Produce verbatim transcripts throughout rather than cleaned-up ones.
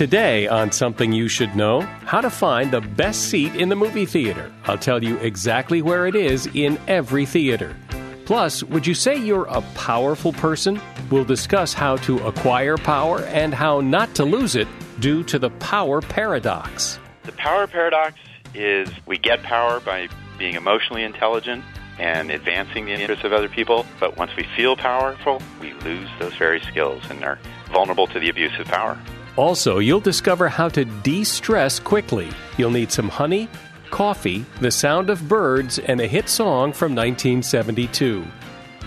Today on Something You Should Know, how to find the best seat in the movie theater. I'll tell you exactly where it is in every theater. Plus, would you say you're a powerful person? We'll discuss how to acquire power and how not to lose it due to the power paradox. The power paradox is we get power by being emotionally intelligent and advancing the interests of other people. But once we feel powerful, we lose those very skills and are vulnerable to the abuse of power. Also, you'll discover how to de-stress quickly. You'll need some honey, coffee, the sound of birds, and a hit song from nineteen seventy-two.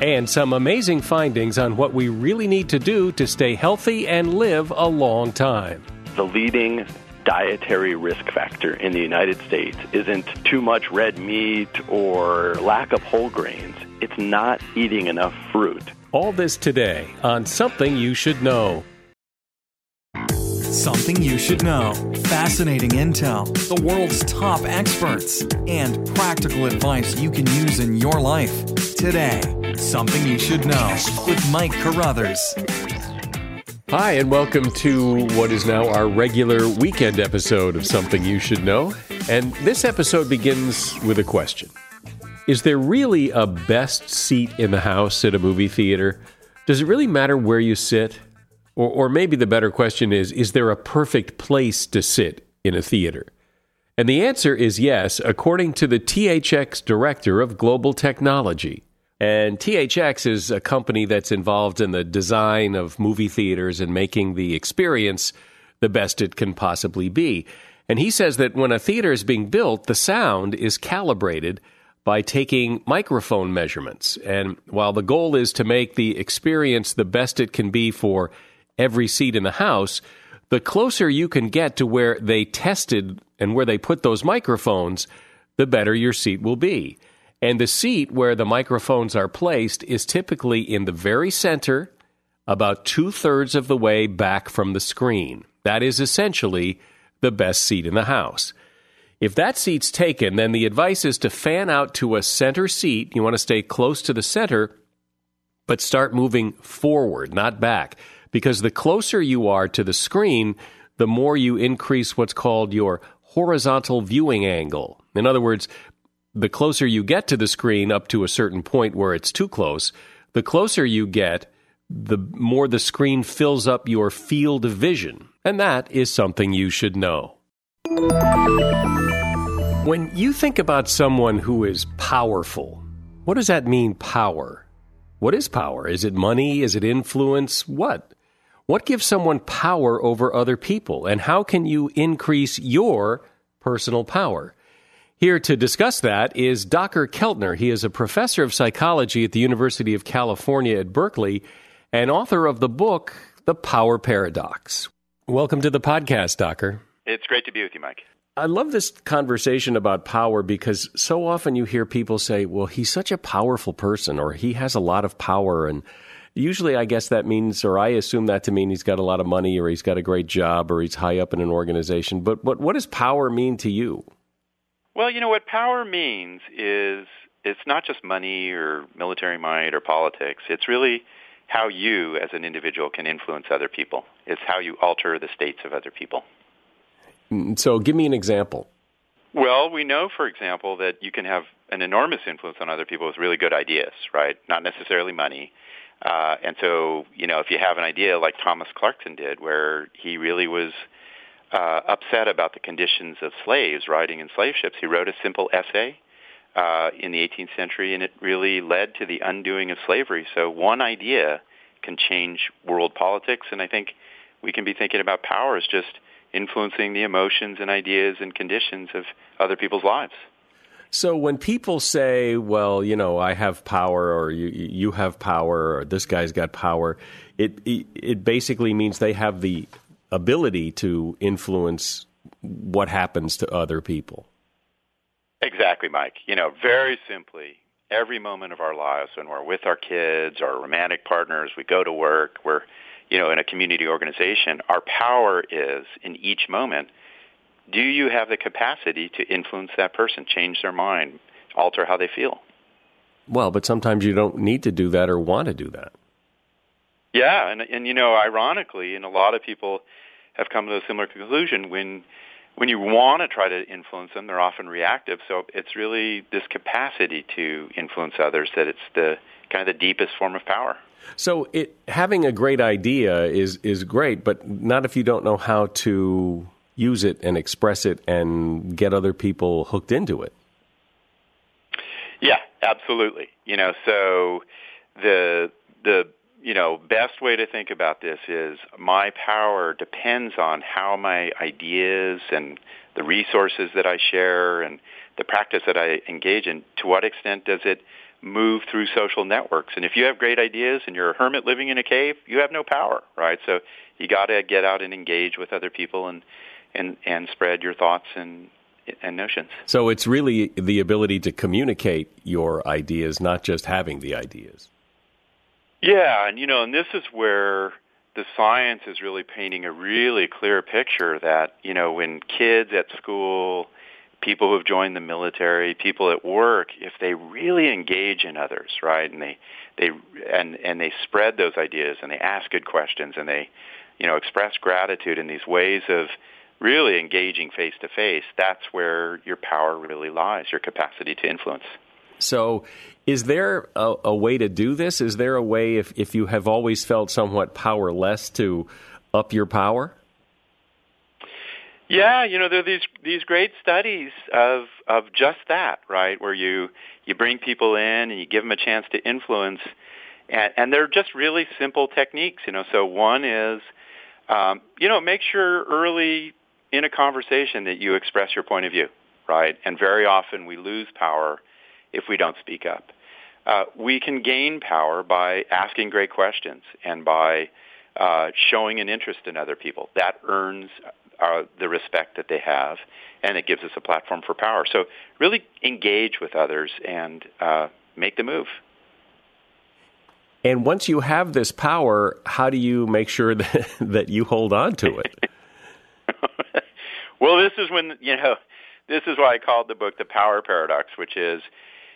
And some amazing findings on what we really need to do to stay healthy and live a long time. The leading dietary risk factor in the United States isn't too much red meat or lack of whole grains. It's not eating enough fruit. All this today on Something You Should Know. Something you should know. Fascinating intel, the world's top experts, and practical advice you can use in your life. Today, Something You Should Know with Mike Carruthers. Hi, and welcome to what is now our regular weekend episode of Something You Should Know. And this episode begins with a question. Is there really a best seat in the house at a movie theater? Does it really matter where you sit? Or, or maybe the better question is, is there a perfect place to sit in a theater? And the answer is yes, according to the T H X director of global technology. And T H X is a company that's involved in the design of movie theaters and making the experience the best it can possibly be. And he says that when a theater is being built, the sound is calibrated by taking microphone measurements. And while the goal is to make the experience the best it can be for every seat in the house, the closer you can get to where they tested and where they put those microphones, the better your seat will be. And the seat where the microphones are placed is typically in the very center, about two-thirds of the way back from the screen. That is essentially the best seat in the house. If that seat's taken, then the advice is to fan out to a center seat. You want to stay close to the center, but start moving forward, not back. Because the closer you are to the screen, the more you increase what's called your horizontal viewing angle. In other words, the closer you get to the screen up to a certain point where it's too close, the closer you get, the more the screen fills up your field of vision. And that is something you should know. When you think about someone who is powerful, what does that mean, power? What is power? Is it money? Is it influence? What? What gives someone power over other people, and how can you increase your personal power? Here to discuss that is Dacher Keltner. He is a professor of psychology at the University of California at Berkeley and author of the book, The Power Paradox. Welcome to the podcast, Dacher. It's great to be with you, Mike. I love this conversation about power because so often you hear people say, well, he's such a powerful person, or he has a lot of power, and usually, I guess that means, or I assume that to mean he's got a lot of money, or he's got a great job, or he's high up in an organization. But, but what does power mean to you? Well, you know, what power means is it's not just money or military might or politics. It's really how you as an individual can influence other people. It's how you alter the states of other people. So give me an example. Well, we know, for example, that you can have an enormous influence on other people with really good ideas, right? Not necessarily money. Uh, and so, you know, if you have an idea like Thomas Clarkson did, where he really was uh, upset about the conditions of slaves riding in slave ships, he wrote a simple essay uh, in the eighteenth century, and it really led to the undoing of slavery. So one idea can change world politics, and I think we can be thinking about power as just influencing the emotions and ideas and conditions of other people's lives. So when people say, well, you know, I have power, or you you have power, or this guy's got power, it it, it basically means they have the ability to influence what happens to other people. Exactly, Mike. You know, very simply, every moment of our lives when we're with our kids, our romantic partners, we go to work, we're, you know, in a community organization, our power is in each moment, do you have the capacity to influence that person, change their mind, alter how they feel? Well, but sometimes you don't need to do that or want to do that. Yeah, and, and you know, ironically, and a lot of people have come to a similar conclusion. When when you want to try to influence them, they're often reactive. So it's really this capacity to influence others that it's the kind of the deepest form of power. So it, having a great idea is is great, but not if you don't know how to use it and express it and get other people hooked into it. Yeah, absolutely. You know, so the the you know best way to think about this is my power depends on how my ideas and the resources that I share and the practice that I engage in, to what extent does it move through social networks. And if you have great ideas and you're a hermit living in a cave, you have no power, right? So you got to get out and engage with other people and and and spread your thoughts and and notions. So it's really the ability to communicate your ideas, not just having the ideas. Yeah, and you know, and this is where the science is really painting a really clear picture that, you know, when kids at school, people who have joined the military, people at work, if they really engage in others, right, and they they and and they spread those ideas and they ask good questions and they, you know, express gratitude in these ways of really engaging face to face, that's where your power really lies, your capacity to influence. So is there a, a way to do this? Is there a way, if, if you have always felt somewhat powerless, to up your power? Yeah, you know, there are these these great studies of of just that, right, where you, you bring people in and you give them a chance to influence, and, and they're just really simple techniques, you know. So one is, um, you know, make sure early in a conversation that you express your point of view, right? And very often we lose power if we don't speak up. Uh, we can gain power by asking great questions and by uh, showing an interest in other people. That earns Uh, the respect that they have, and it gives us a platform for power. So really engage with others and uh, make the move. And once you have this power, how do you make sure that, that you hold on to it? Well, this is when, you know, this is why I called the book The Power Paradox, which is,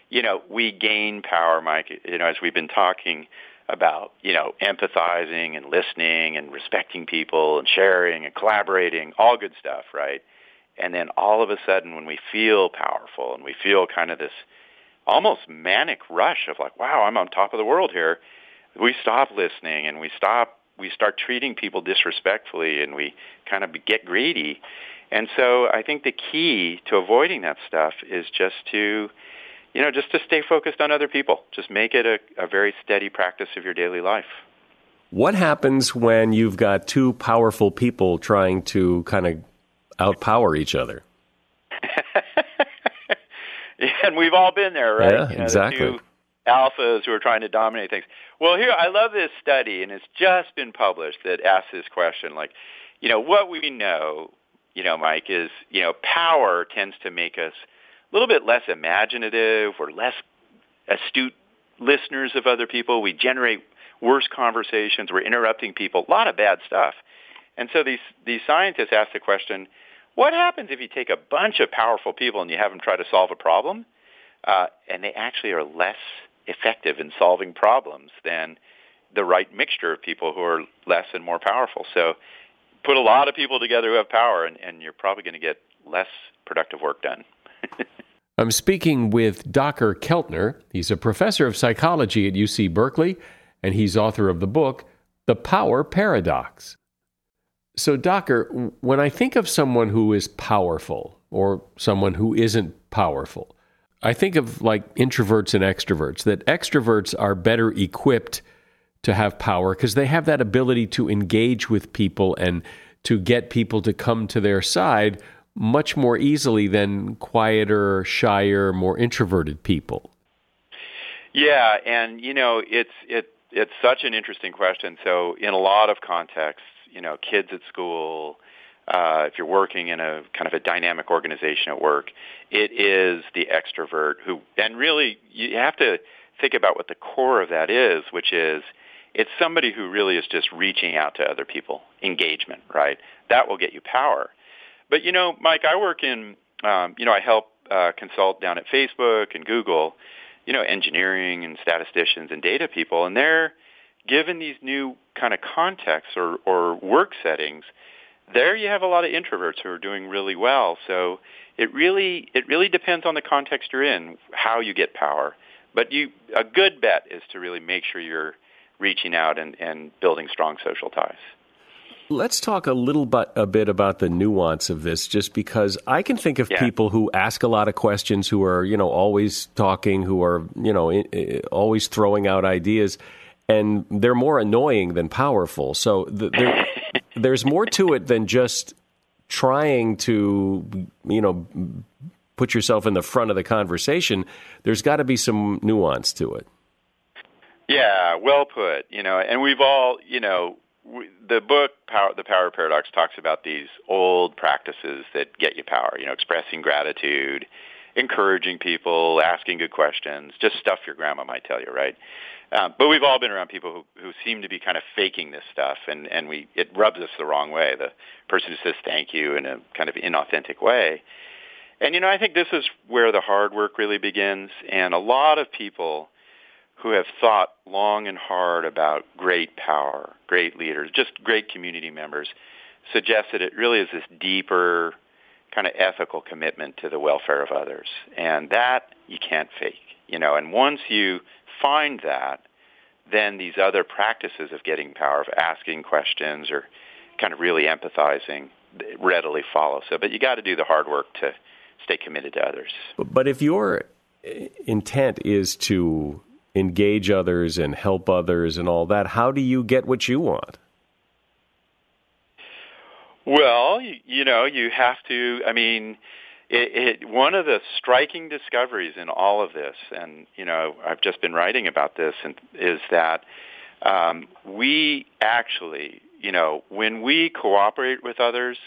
you know, we gain power, Mike, you know, as we've been talking about, you know, empathizing and listening and respecting people and sharing and collaborating, all good stuff, right? And then all of a sudden when we feel powerful and we feel kind of this almost manic rush of like, wow, I'm on top of the world here, we stop listening and we stop, we start treating people disrespectfully and we kind of get greedy. And so I think the key to avoiding that stuff is just to You know, just to stay focused on other people. Just make it a, a very steady practice of your daily life. What happens when you've got two powerful people trying to kind of outpower each other? And we've all been there, right? Yeah, you know, exactly. The two alphas who are trying to dominate things. Well, here, I love this study, and it's just been published, that asks this question, like, you know, what we know, you know, Mike, is, you know, power tends to make us a little bit less imaginative or less astute listeners of other people. We generate worse conversations. We're interrupting people. A lot of bad stuff. And so these, these scientists asked the question, what happens if you take a bunch of powerful people and you have them try to solve a problem? Uh, and they actually are less effective in solving problems than the right mixture of people who are less and more powerful. So put a lot of people together who have power, and, and you're probably going to get less productive work done. I'm speaking with Dacher Keltner. He's a professor of psychology at U C Berkeley, and he's author of the book, The Power Paradox. So, Dacher, when I think of someone who is powerful or someone who isn't powerful, I think of like introverts and extroverts, that extroverts are better equipped to have power because they have that ability to engage with people and to get people to come to their side much more easily than quieter, shyer, more introverted people. Yeah, and you know, it's it it's such an interesting question. So in a lot of contexts, you know, kids at school, uh, if you're working in a kind of a dynamic organization at work, it is the extrovert who, and really you have to think about what the core of that is, which is it's somebody who really is just reaching out to other people, engagement, right? That will get you power. But, you know, Mike, I work in, um, you know, I help uh, consult down at Facebook and Google, you know, engineering and statisticians and data people. And they're given these new kind of contexts or, or work settings. there you have a lot of introverts who are doing really well. So it really it really depends on the context you're in, how you get power. But you a good bet is to really make sure you're reaching out and, and building strong social ties. Let's talk a little but, a bit about the nuance of this, just because I can think of yeah. people who ask a lot of questions, who are, you know, always talking, who are, you know, in, in, always throwing out ideas, and they're more annoying than powerful. So the, there, there's more to it than just trying to, you know, put yourself in the front of the conversation. There's got to be some nuance to it. Yeah, well put. You know, and we've all, you know, we, the book, Power, The Power Paradox, talks about these old practices that get you power, you know, expressing gratitude, encouraging people, asking good questions, just stuff your grandma might tell you, right? Uh, but we've all been around people who, who seem to be kind of faking this stuff, and, and we it rubs us the wrong way, the person who says thank you in a kind of inauthentic way. And, you know, I think this is where the hard work really begins, and a lot of people who have thought long and hard about great power, great leaders, just great community members, suggest that it really is this deeper kind of ethical commitment to the welfare of others. And that you can't fake, you know. And once you find that, then these other practices of getting power, of asking questions or kind of really empathizing, readily follow. So, but you got to do the hard work to stay committed to others. But if your intent is to engage others and help others and all that, how do you get what you want? Well, you, you know, you have to, I mean, it, it, one of the striking discoveries in all of this, and, you know, I've just been writing about this, and, is that um, we actually, you know, when we cooperate with others,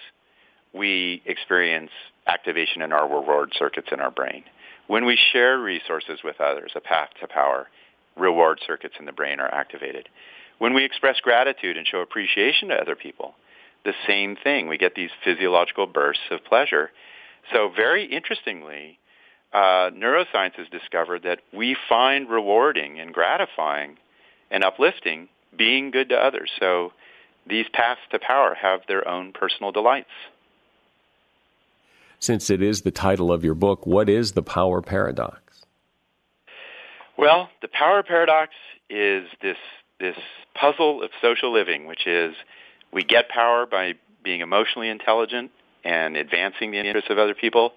we experience activation in our reward circuits in our brain. When we share resources with others, a path to power, reward circuits in the brain are activated. When we express gratitude and show appreciation to other people, the same thing. We get these physiological bursts of pleasure. So very interestingly, uh, neuroscience has discovered that we find rewarding and gratifying and uplifting being good to others. So these paths to power have their own personal delights. Since it is the title of your book, what is the power paradox? Well, the power paradox is this this puzzle of social living, which is we get power by being emotionally intelligent and advancing the interests of other people,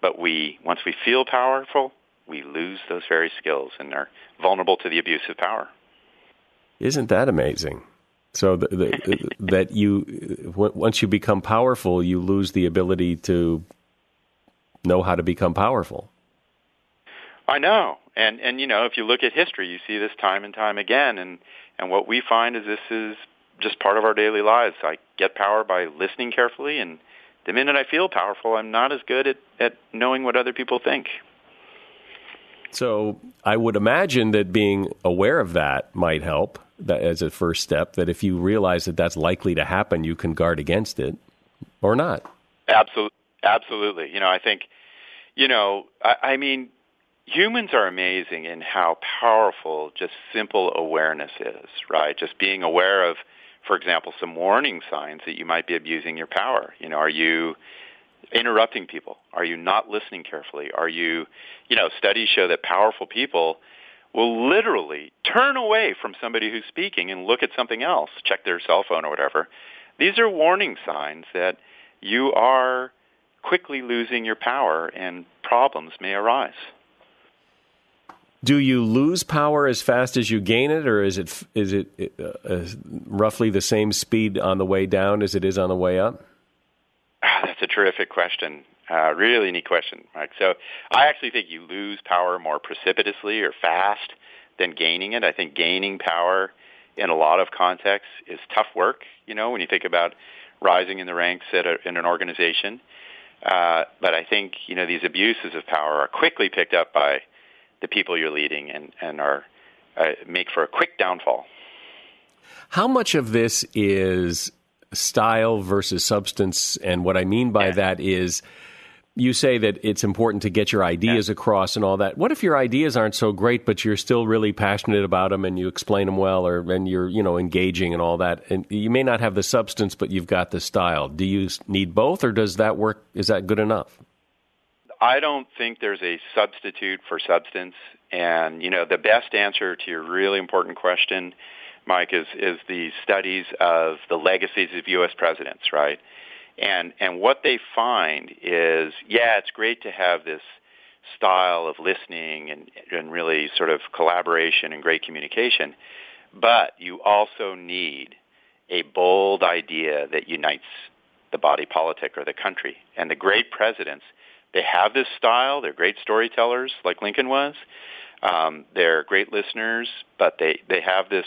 but we once we feel powerful, we lose those very skills and are vulnerable to the abuse of power. Isn't that amazing? So the, the, that you, once you become powerful, you lose the ability to know how to become powerful. I know. And, and you know, if you look at history, you see this time and time again. And, and what we find is this is just part of our daily lives. I get power by listening carefully. And the minute I feel powerful, I'm not as good at, at knowing what other people think. So I would imagine that being aware of that might help. That as a first step, that if you realize that that's likely to happen, you can guard against it or not. Absolutely. Absolutely. You know, I think, you know, I, I mean, humans are amazing in how powerful just simple awareness is, right? Just being aware of, for example, some warning signs that you might be abusing your power. You know, are you interrupting people? Are you not listening carefully? Are you, you know, studies show that powerful people will literally turn away from somebody who's speaking and look at something else, check their cell phone or whatever. These are warning signs that you are quickly losing your power and problems may arise. Do you lose power as fast as you gain it, or is it is it uh, roughly the same speed on the way down as it is on the way up? Ah, that's a terrific question. Uh, really neat question, Mike. So I actually think you lose power more precipitously or fast than gaining it. I think gaining power in a lot of contexts is tough work, you know, when you think about rising in the ranks at a, in an organization. Uh, but I think, you know, these abuses of power are quickly picked up by the people you're leading and, and are uh, make for a quick downfall. How much of this is style versus substance? And what I mean by yeah. that is you say that it's important to get your ideas yeah. across and all that. What if your ideas aren't so great, but you're still really passionate about them and you explain them well, or and you're, you know, engaging and all that? And you may not have the substance, but you've got the style. Do you need both, or does that work? Is that good enough? I don't think there's a substitute for substance. And, you know, the best answer to your really important question, Mike, is, is the studies of the legacies of U S presidents, right? And and what they find is, yeah, it's great to have this style of listening and, and really sort of collaboration and great communication, but you also need a bold idea that unites the body politic or the country. And the great presidents, they have this style. They're great storytellers, like Lincoln was. Um, they're great listeners, but they, they have this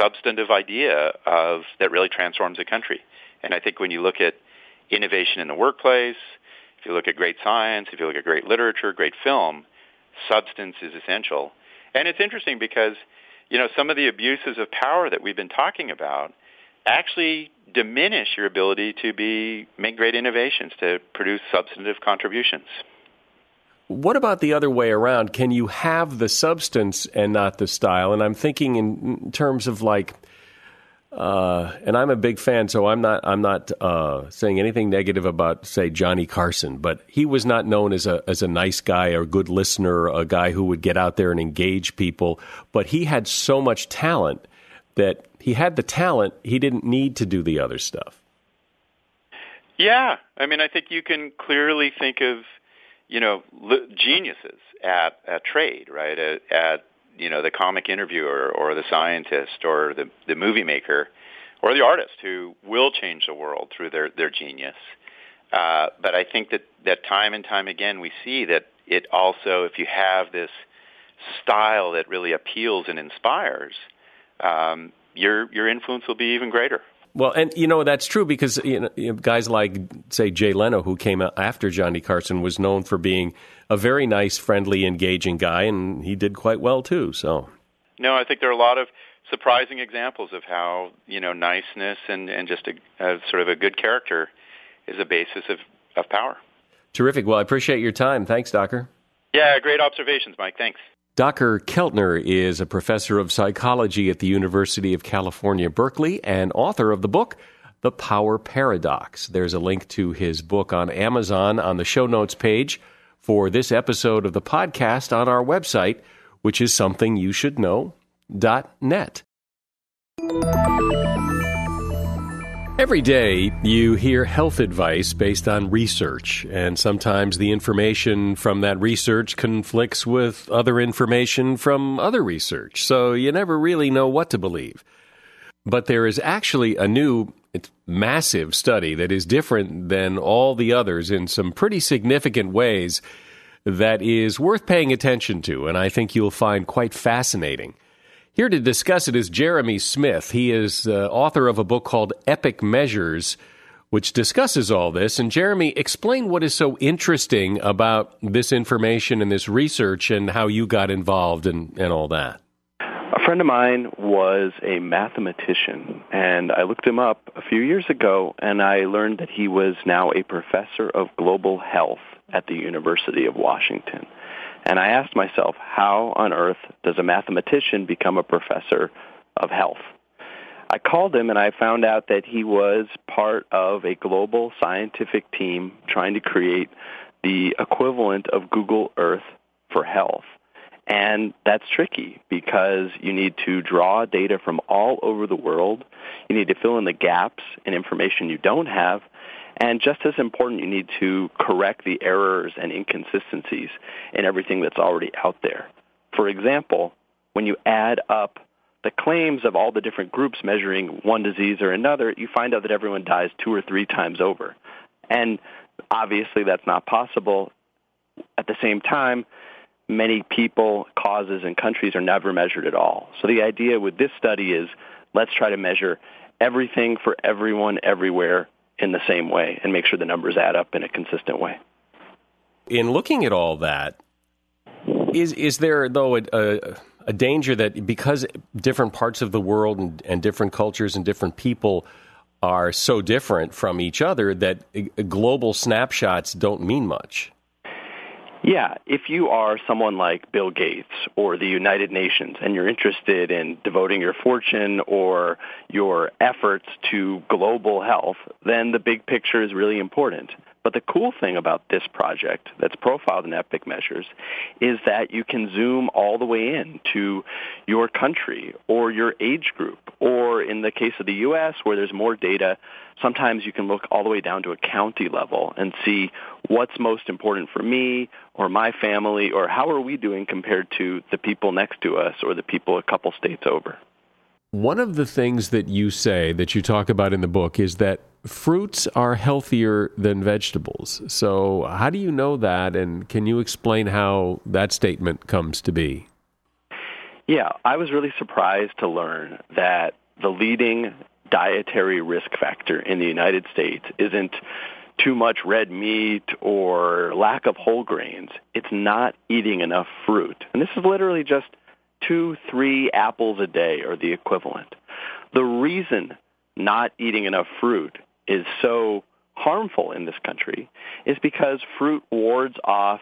substantive idea of that really transforms a country. And I think when you look at innovation in the workplace, if you look at great science, if you look at great literature, great film, substance is essential. And it's interesting because, you know, some of the abuses of power that we've been talking about actually diminish your ability to be make great innovations, to produce substantive contributions. What about the other way around? Can you have the substance and not the style? And I'm thinking in terms of like, Uh, and I'm a big fan, so I'm not I'm not uh, saying anything negative about, say, Johnny Carson, but he was not known as a as a nice guy or a good listener, a guy who would get out there and engage people. But he had so much talent that he had the talent, he didn't need to do the other stuff. Yeah, I mean, I think you can clearly think of, you know, geniuses at a trade, right? At, at you know, the comic interviewer or the scientist or the, the movie maker or the artist who will change the world through their, their genius. Uh, but I think that, that time and time again we see that it also, if you have this style that really appeals and inspires, um, your your influence will be even greater. Well, and, you know, that's true because you know, guys like, say, Jay Leno, who came after Johnny Carson, was known for being a very nice, friendly, engaging guy, and he did quite well, too. So, no, I think there are a lot of surprising examples of how, you know, niceness and, and just a, a sort of a good character is a basis of, of power. Terrific. Well, I appreciate your time. Thanks, Dacher. Yeah, great observations, Mike. Thanks. Dacher Keltner is a professor of psychology at the University of California, Berkeley, and author of the book, The Power Paradox. There's a link to his book on Amazon on the show notes page for this episode of the podcast on our website, which is something you should know dot net. Every day you hear health advice based on research, and sometimes the information from that research conflicts with other information from other research, so you never really know what to believe. But there is actually a new, massive study that is different than all the others in some pretty significant ways that is worth paying attention to, and I think you'll find quite fascinating. Here to discuss it is Jeremy Smith. He is uh, author of a book called Epic Measures, which discusses all this. And Jeremy, explain what is so interesting about this information and this research and how you got involved and, and all that. A friend of mine was a mathematician, and I looked him up a few years ago, and I learned that he was now a professor of global health at the University of Washington. And I asked myself, how on earth does a mathematician become a professor of health? I called him, and I found out that he was part of a global scientific team trying to create the equivalent of Google Earth for health. And that's tricky because you need to draw data from all over the world. You need to fill in the gaps in information you don't have. And just as important, you need to correct the errors and inconsistencies in everything that's already out there. For example, when you add up the claims of all the different groups measuring one disease or another, you find out that everyone dies two or three times over. And obviously that's not possible. At the same time, many people, causes, and countries are never measured at all. So the idea with this study is let's try to measure everything for everyone everywhere in the same way and make sure the numbers add up in a consistent way. In looking at all that, is is there, though, a, a, a danger that because different parts of the world and, and different cultures and different people are so different from each other that global snapshots don't mean much. Yeah, if you are someone like Bill Gates or the United Nations and you're interested in devoting your fortune or your efforts to global health, then the big picture is really important. But the cool thing about this project that's profiled in Epic Measures is that you can zoom all the way in to your country or your age group, or in the case of the U S where there's more data, sometimes you can look all the way down to a county level and see what's most important for me or my family, or how are we doing compared to the people next to us or the people a couple states over. One of the things that you say, that you talk about in the book, is that fruits are healthier than vegetables. So how do you know that, and can you explain how that statement comes to be? Yeah, I was really surprised to learn that the leading dietary risk factor in the United States isn't too much red meat or lack of whole grains. It's not eating enough fruit. And this is literally just two, three apples a day or the equivalent. The reason not eating enough fruit is so harmful in this country is because fruit wards off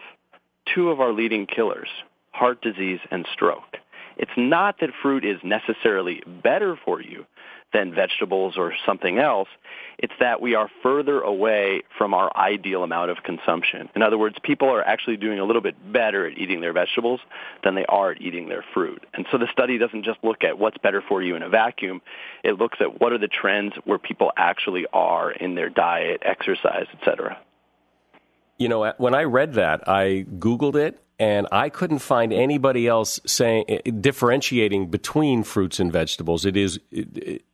two of our leading killers, heart disease and stroke. It's not that fruit is necessarily better for you than vegetables or something else. It's that we are further away from our ideal amount of consumption. In other words, people are actually doing a little bit better at eating their vegetables than they are at eating their fruit. And so the study doesn't just look at what's better for you in a vacuum. It looks at what are the trends where people actually are in their diet, exercise, et cetera. You know, when I read that, I Googled it, and I couldn't find anybody else saying differentiating between fruits and vegetables. It is,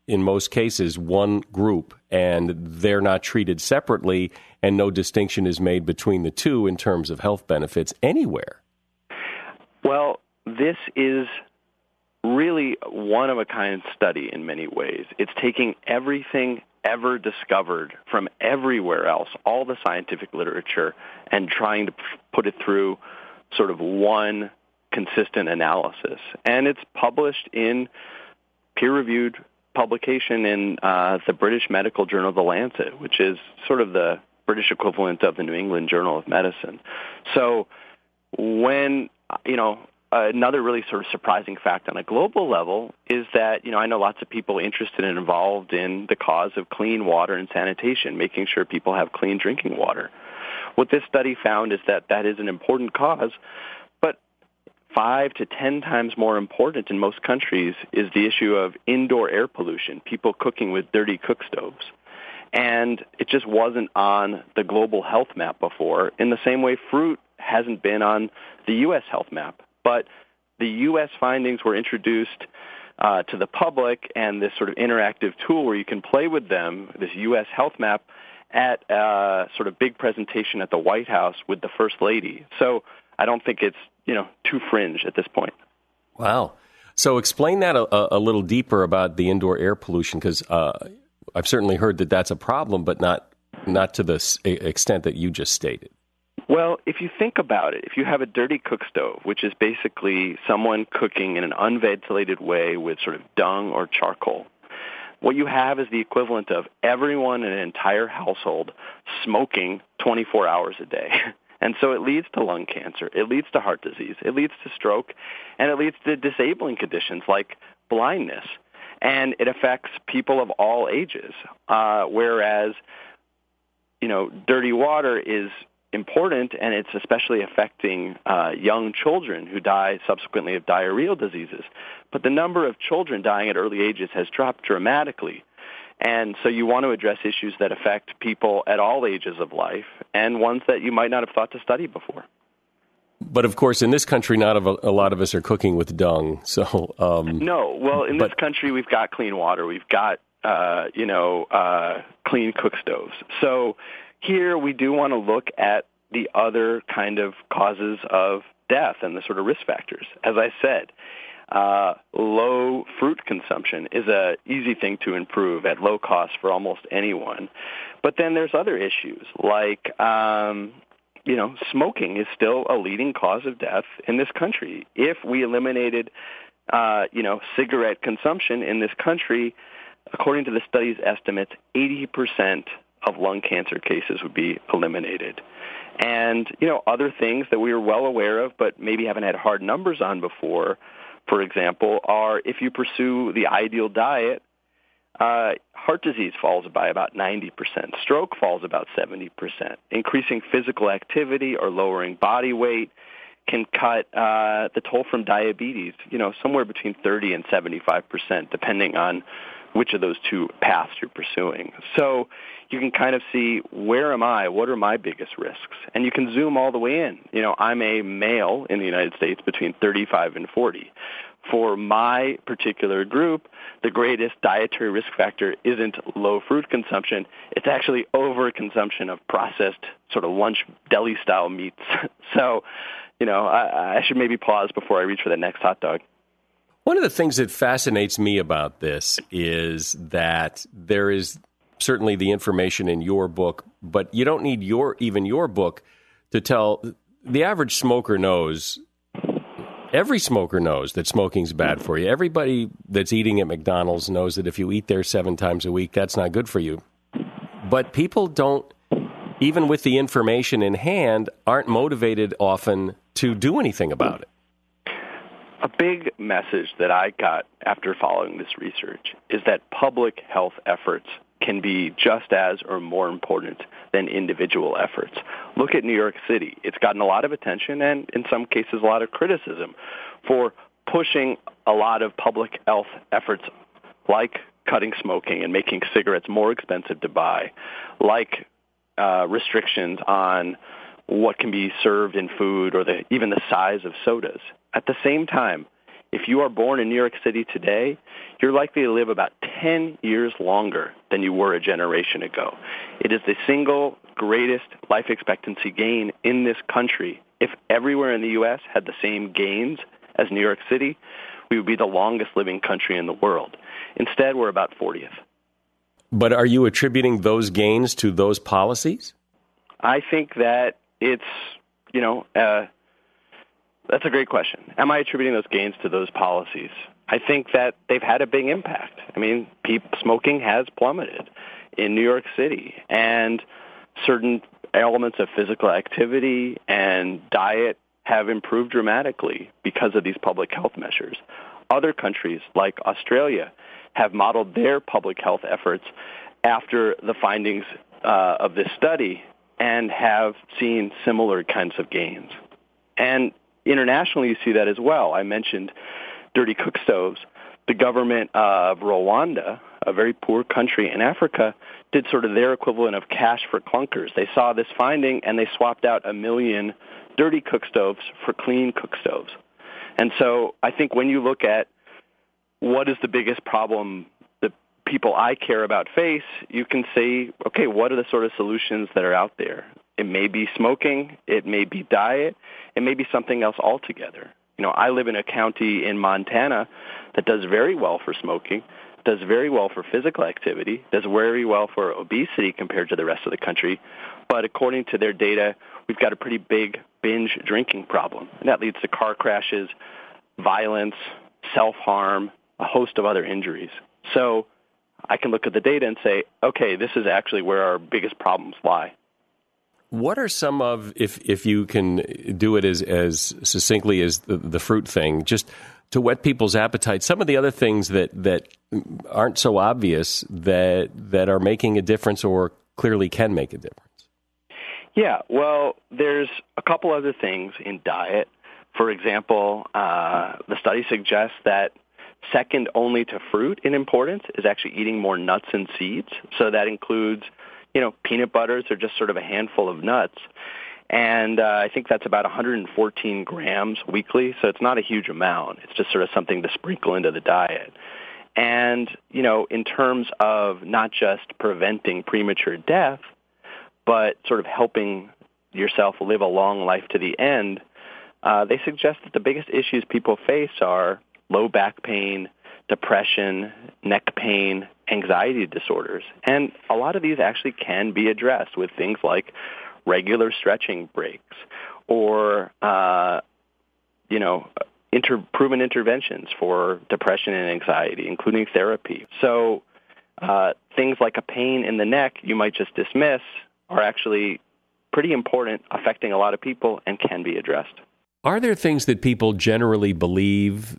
in most cases, one group, and they're not treated separately, and no distinction is made between the two in terms of health benefits anywhere. Well, this is really one-of-a-kind study in many ways. It's taking everything ever discovered from everywhere else, all the scientific literature, and trying to put it through sort of one consistent analysis. And it's published in peer-reviewed publication in uh, the British Medical Journal, The Lancet, which is sort of the British equivalent of the New England Journal of Medicine. So when, you know, another really sort of surprising fact on a global level is that, you know, I know lots of people interested and involved in the cause of clean water and sanitation, making sure people have clean drinking water. What this study found is that that is an important cause, but five to ten times more important in most countries is the issue of indoor air pollution, people cooking with dirty cook stoves. And it just wasn't on the global health map before, in the same way fruit hasn't been on the U S health map. But the U S findings were introduced uh, to the public, and this sort of interactive tool where you can play with them, this U S health map, at a sort of big presentation at the White House with the First Lady. So I don't think it's, you know, too fringe at this point. Wow. So explain that a, a little deeper about the indoor air pollution, because uh, I've certainly heard that that's a problem, but not not to the extent that you just stated. Well, if you think about it, if you have a dirty cook stove, which is basically someone cooking in an unventilated way with sort of dung or charcoal, what you have is the equivalent of everyone in an entire household smoking twenty-four hours a day. And so it leads to lung cancer, it leads to heart disease, it leads to stroke, and it leads to disabling conditions like blindness. And it affects people of all ages, uh, whereas, you know, dirty water is important, and it's especially affecting uh, young children who die subsequently of diarrheal diseases. But the number of children dying at early ages has dropped dramatically. And so you want to address issues that affect people at all ages of life, and ones that you might not have thought to study before. But of course, in this country, not a, a lot of us are cooking with dung. So um, no, well, in but, this country, we've got clean water, we've got uh, you know uh, clean cook stoves. So here, we do want to look at the other kind of causes of death and the sort of risk factors. As I said, uh, low fruit consumption is an easy thing to improve at low cost for almost anyone. But then there's other issues like, um, you know, smoking is still a leading cause of death in this country. If we eliminated, uh, you know, cigarette consumption in this country, According to the study's estimates, eighty percent of lung cancer cases would be eliminated. And, you know, other things that we are well aware of but maybe haven't had hard numbers on before, for example, are if you pursue the ideal diet, uh, heart disease falls by about ninety percent. Stroke falls about seventy percent. Increasing physical activity or lowering body weight can cut uh, the toll from diabetes, you know, somewhere between thirty and seventy-five percent, depending on which of those two paths you're pursuing. So you can kind of see, where am I? What are my biggest risks? And you can zoom all the way in. You know, I'm a male in the United States between thirty-five and forty. For my particular group, the greatest dietary risk factor isn't low fruit consumption. It's actually overconsumption of processed sort of lunch deli-style meats. So, you know, I, I should maybe pause before I reach for the next hot dog. One of the things that fascinates me about this is that there is certainly the information in your book, but you don't need your even your book to tell. The average smoker knows, every smoker knows that smoking's bad for you. Everybody that's eating at McDonald's knows that if you eat there seven times a week, that's not good for you. But people don't, even with the information in hand, aren't motivated often to do anything about it. A big message that I got after following this research is that public health efforts can be just as or more important than individual efforts. Look at New York City. It's gotten a lot of attention and, in some cases, a lot of criticism for pushing a lot of public health efforts like cutting smoking and making cigarettes more expensive to buy, like uh, restrictions on what can be served in food or the, even the size of sodas. At the same time, if you are born in New York City today, you're likely to live about ten years longer than you were a generation ago. It is the single greatest life expectancy gain in this country. If everywhere in the U S had the same gains as New York City, we would be the longest living country in the world. Instead, we're about fortieth. But are you attributing those gains to those policies? I think that it's, you know... Uh, That's a great question. Am I attributing those gains to those policies? I think that they've had a big impact. I mean, people, smoking has plummeted in New York City, and certain elements of physical activity and diet have improved dramatically because of these public health measures. Other countries, like Australia, have modeled their public health efforts after the findings uh, of this study and have seen similar kinds of gains. And internationally, you see that as well. I mentioned dirty cook stoves. The government of Rwanda, a very poor country in Africa, did sort of their equivalent of cash for clunkers. They saw this finding, and they swapped out a million dirty cook stoves for clean cook stoves. And so I think when you look at what is the biggest problem the people I care about face, you can say, okay, what are the sort of solutions that are out there? It may be smoking, it may be diet, it may be something else altogether. You know, I live in a county in Montana that does very well for smoking, does very well for physical activity, does very well for obesity compared to the rest of the country. But according to their data, we've got a pretty big binge drinking problem. And that leads to car crashes, violence, self-harm, a host of other injuries. So I can look at the data and say, okay, this is actually where our biggest problems lie. What are some of, if if you can do it as, as succinctly as the, the fruit thing, just to whet people's appetite, some of the other things that, that aren't so obvious that that are making a difference or clearly can make a difference? Yeah, well, there's a couple other things in diet. For example, uh, the study suggests that second only to fruit in importance is actually eating more nuts and seeds. So that includes, you know, peanut butters are just sort of a handful of nuts. And uh, I think that's about one hundred fourteen grams weekly. So it's not a huge amount. It's just sort of something to sprinkle into the diet. And, you know, in terms of not just preventing premature death, but sort of helping yourself live a long life to the end, uh, they suggest that the biggest issues people face are low back pain, depression, neck pain, anxiety disorders. And a lot of these actually can be addressed with things like regular stretching breaks or, uh, you know, inter- proven interventions for depression and anxiety, including therapy. So uh, things like a pain in the neck you might just dismiss are actually pretty important, affecting a lot of people, and can be addressed. Are there things that people generally believe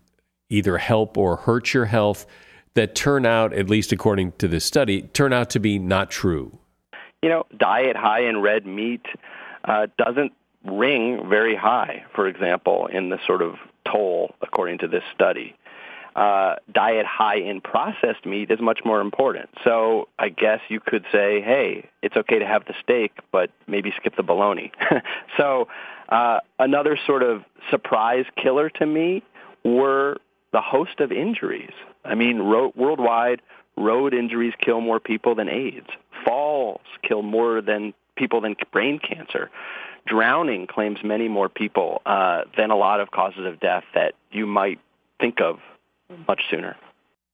either help or hurt your health that turn out, at least according to this study, turn out to be not true? You know, diet high in red meat uh, doesn't ring very high, for example, in the sort of toll, according to this study. Uh, diet high in processed meat is much more important. So I guess you could say, hey, it's okay to have the steak, but maybe skip the bologna. So uh, another sort of surprise killer to me were the host of injuries. I mean, ro- worldwide, road injuries kill more people than AIDS. Falls kill more than people than brain cancer. Drowning claims many more people uh, than a lot of causes of death that you might think of much sooner.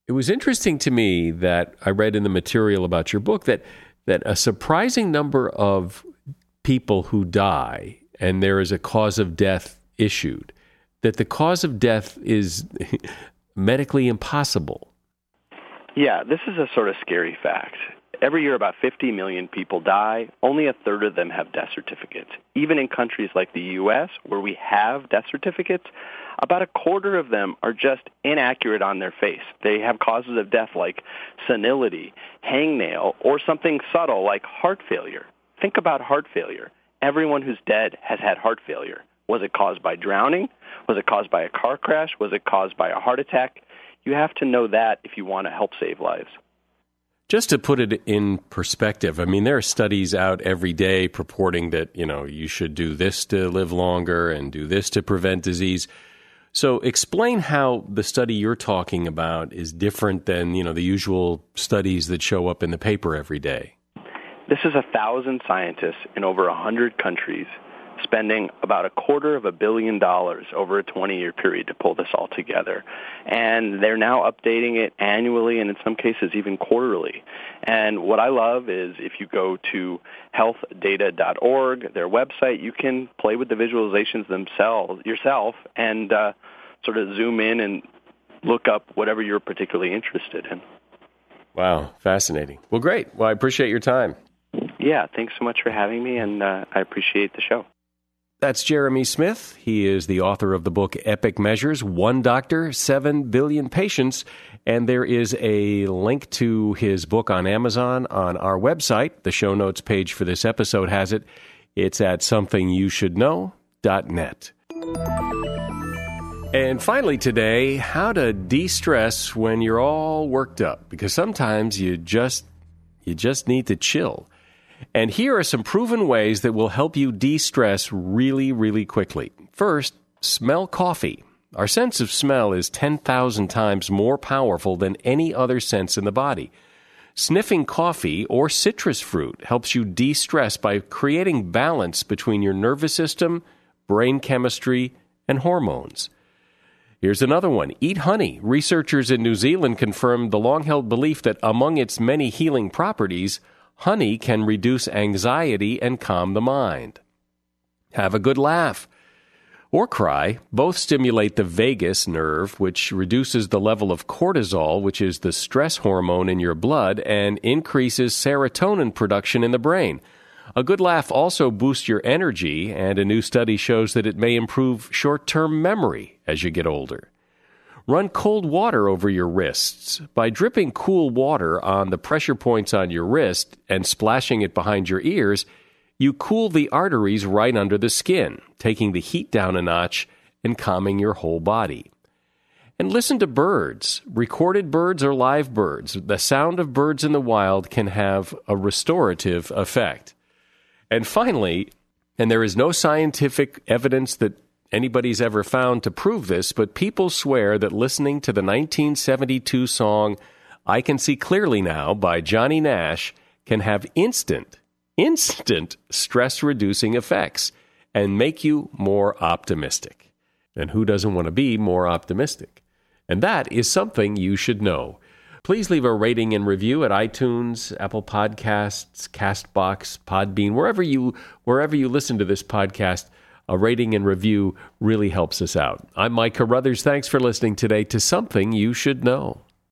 It was interesting to me that I read in the material about your book that, that a surprising number of people who die, and there is a cause of death issued, that the cause of death is medically impossible. Yeah, this is a sort of scary fact. Every year, about fifty million people die. Only a third of them have death certificates. Even in countries like the U S, where we have death certificates, about a quarter of them are just inaccurate on their face. They have causes of death like senility, hangnail, or something subtle like heart failure. Think about heart failure. Everyone who's dead has had heart failure. Was it caused by drowning? Was it caused by a car crash? Was it caused by a heart attack? You have to know that if you want to help save lives. Just to put it in perspective, I mean, there are studies out every day purporting that, you know, you should do this to live longer and do this to prevent disease. So explain how the study you're talking about is different than, you know, the usual studies that show up in the paper every day. This is a thousand scientists in over one hundred countries spending about a quarter of a billion dollars over a twenty-year period to pull this all together. And they're now updating it annually and in some cases even quarterly. And what I love is if you go to health data dot org, their website, you can play with the visualizations themselves yourself and uh, sort of zoom in and look up whatever you're particularly interested in. Wow, fascinating. Well, great. Well, I appreciate your time. Yeah, thanks so much for having me, and uh, I appreciate the show. That's Jeremy Smith. He is the author of the book Epic Measures, One Doctor, Seven Billion Patients. And there is a link to his book on Amazon on our website. The show notes page for this episode has it. It's at something you should know dot net. And finally today, how to de-stress when you're all worked up. Because sometimes you just you just need to chill. And here are some proven ways that will help you de-stress really, really quickly. First, smell coffee. Our sense of smell is ten thousand times more powerful than any other sense in the body. Sniffing coffee or citrus fruit helps you de-stress by creating balance between your nervous system, brain chemistry, and hormones. Here's another one. Eat honey. Researchers in New Zealand confirmed the long-held belief that among its many healing properties, honey can reduce anxiety and calm the mind. Have a good laugh or cry. Both stimulate the vagus nerve, which reduces the level of cortisol, which is the stress hormone in your blood, and increases serotonin production in the brain. A good laugh also boosts your energy, and a new study shows that it may improve short-term memory as you get older. Run cold water over your wrists. By dripping cool water on the pressure points on your wrist and splashing it behind your ears, you cool the arteries right under the skin, taking the heat down a notch and calming your whole body. And listen to birds, recorded birds or live birds. The sound of birds in the wild can have a restorative effect. And finally, and there is no scientific evidence that anybody's ever found to prove this, but people swear that listening to the nineteen seventy-two song I Can See Clearly Now by Johnny Nash can have instant, instant stress-reducing effects and make you more optimistic. And who doesn't want to be more optimistic? And that is something you should know. Please leave a rating and review at iTunes, Apple Podcasts, CastBox, Podbean, wherever you wherever you listen to this podcast. A rating and review really helps us out. I'm Mike Carruthers. Thanks for listening today to Something You Should Know.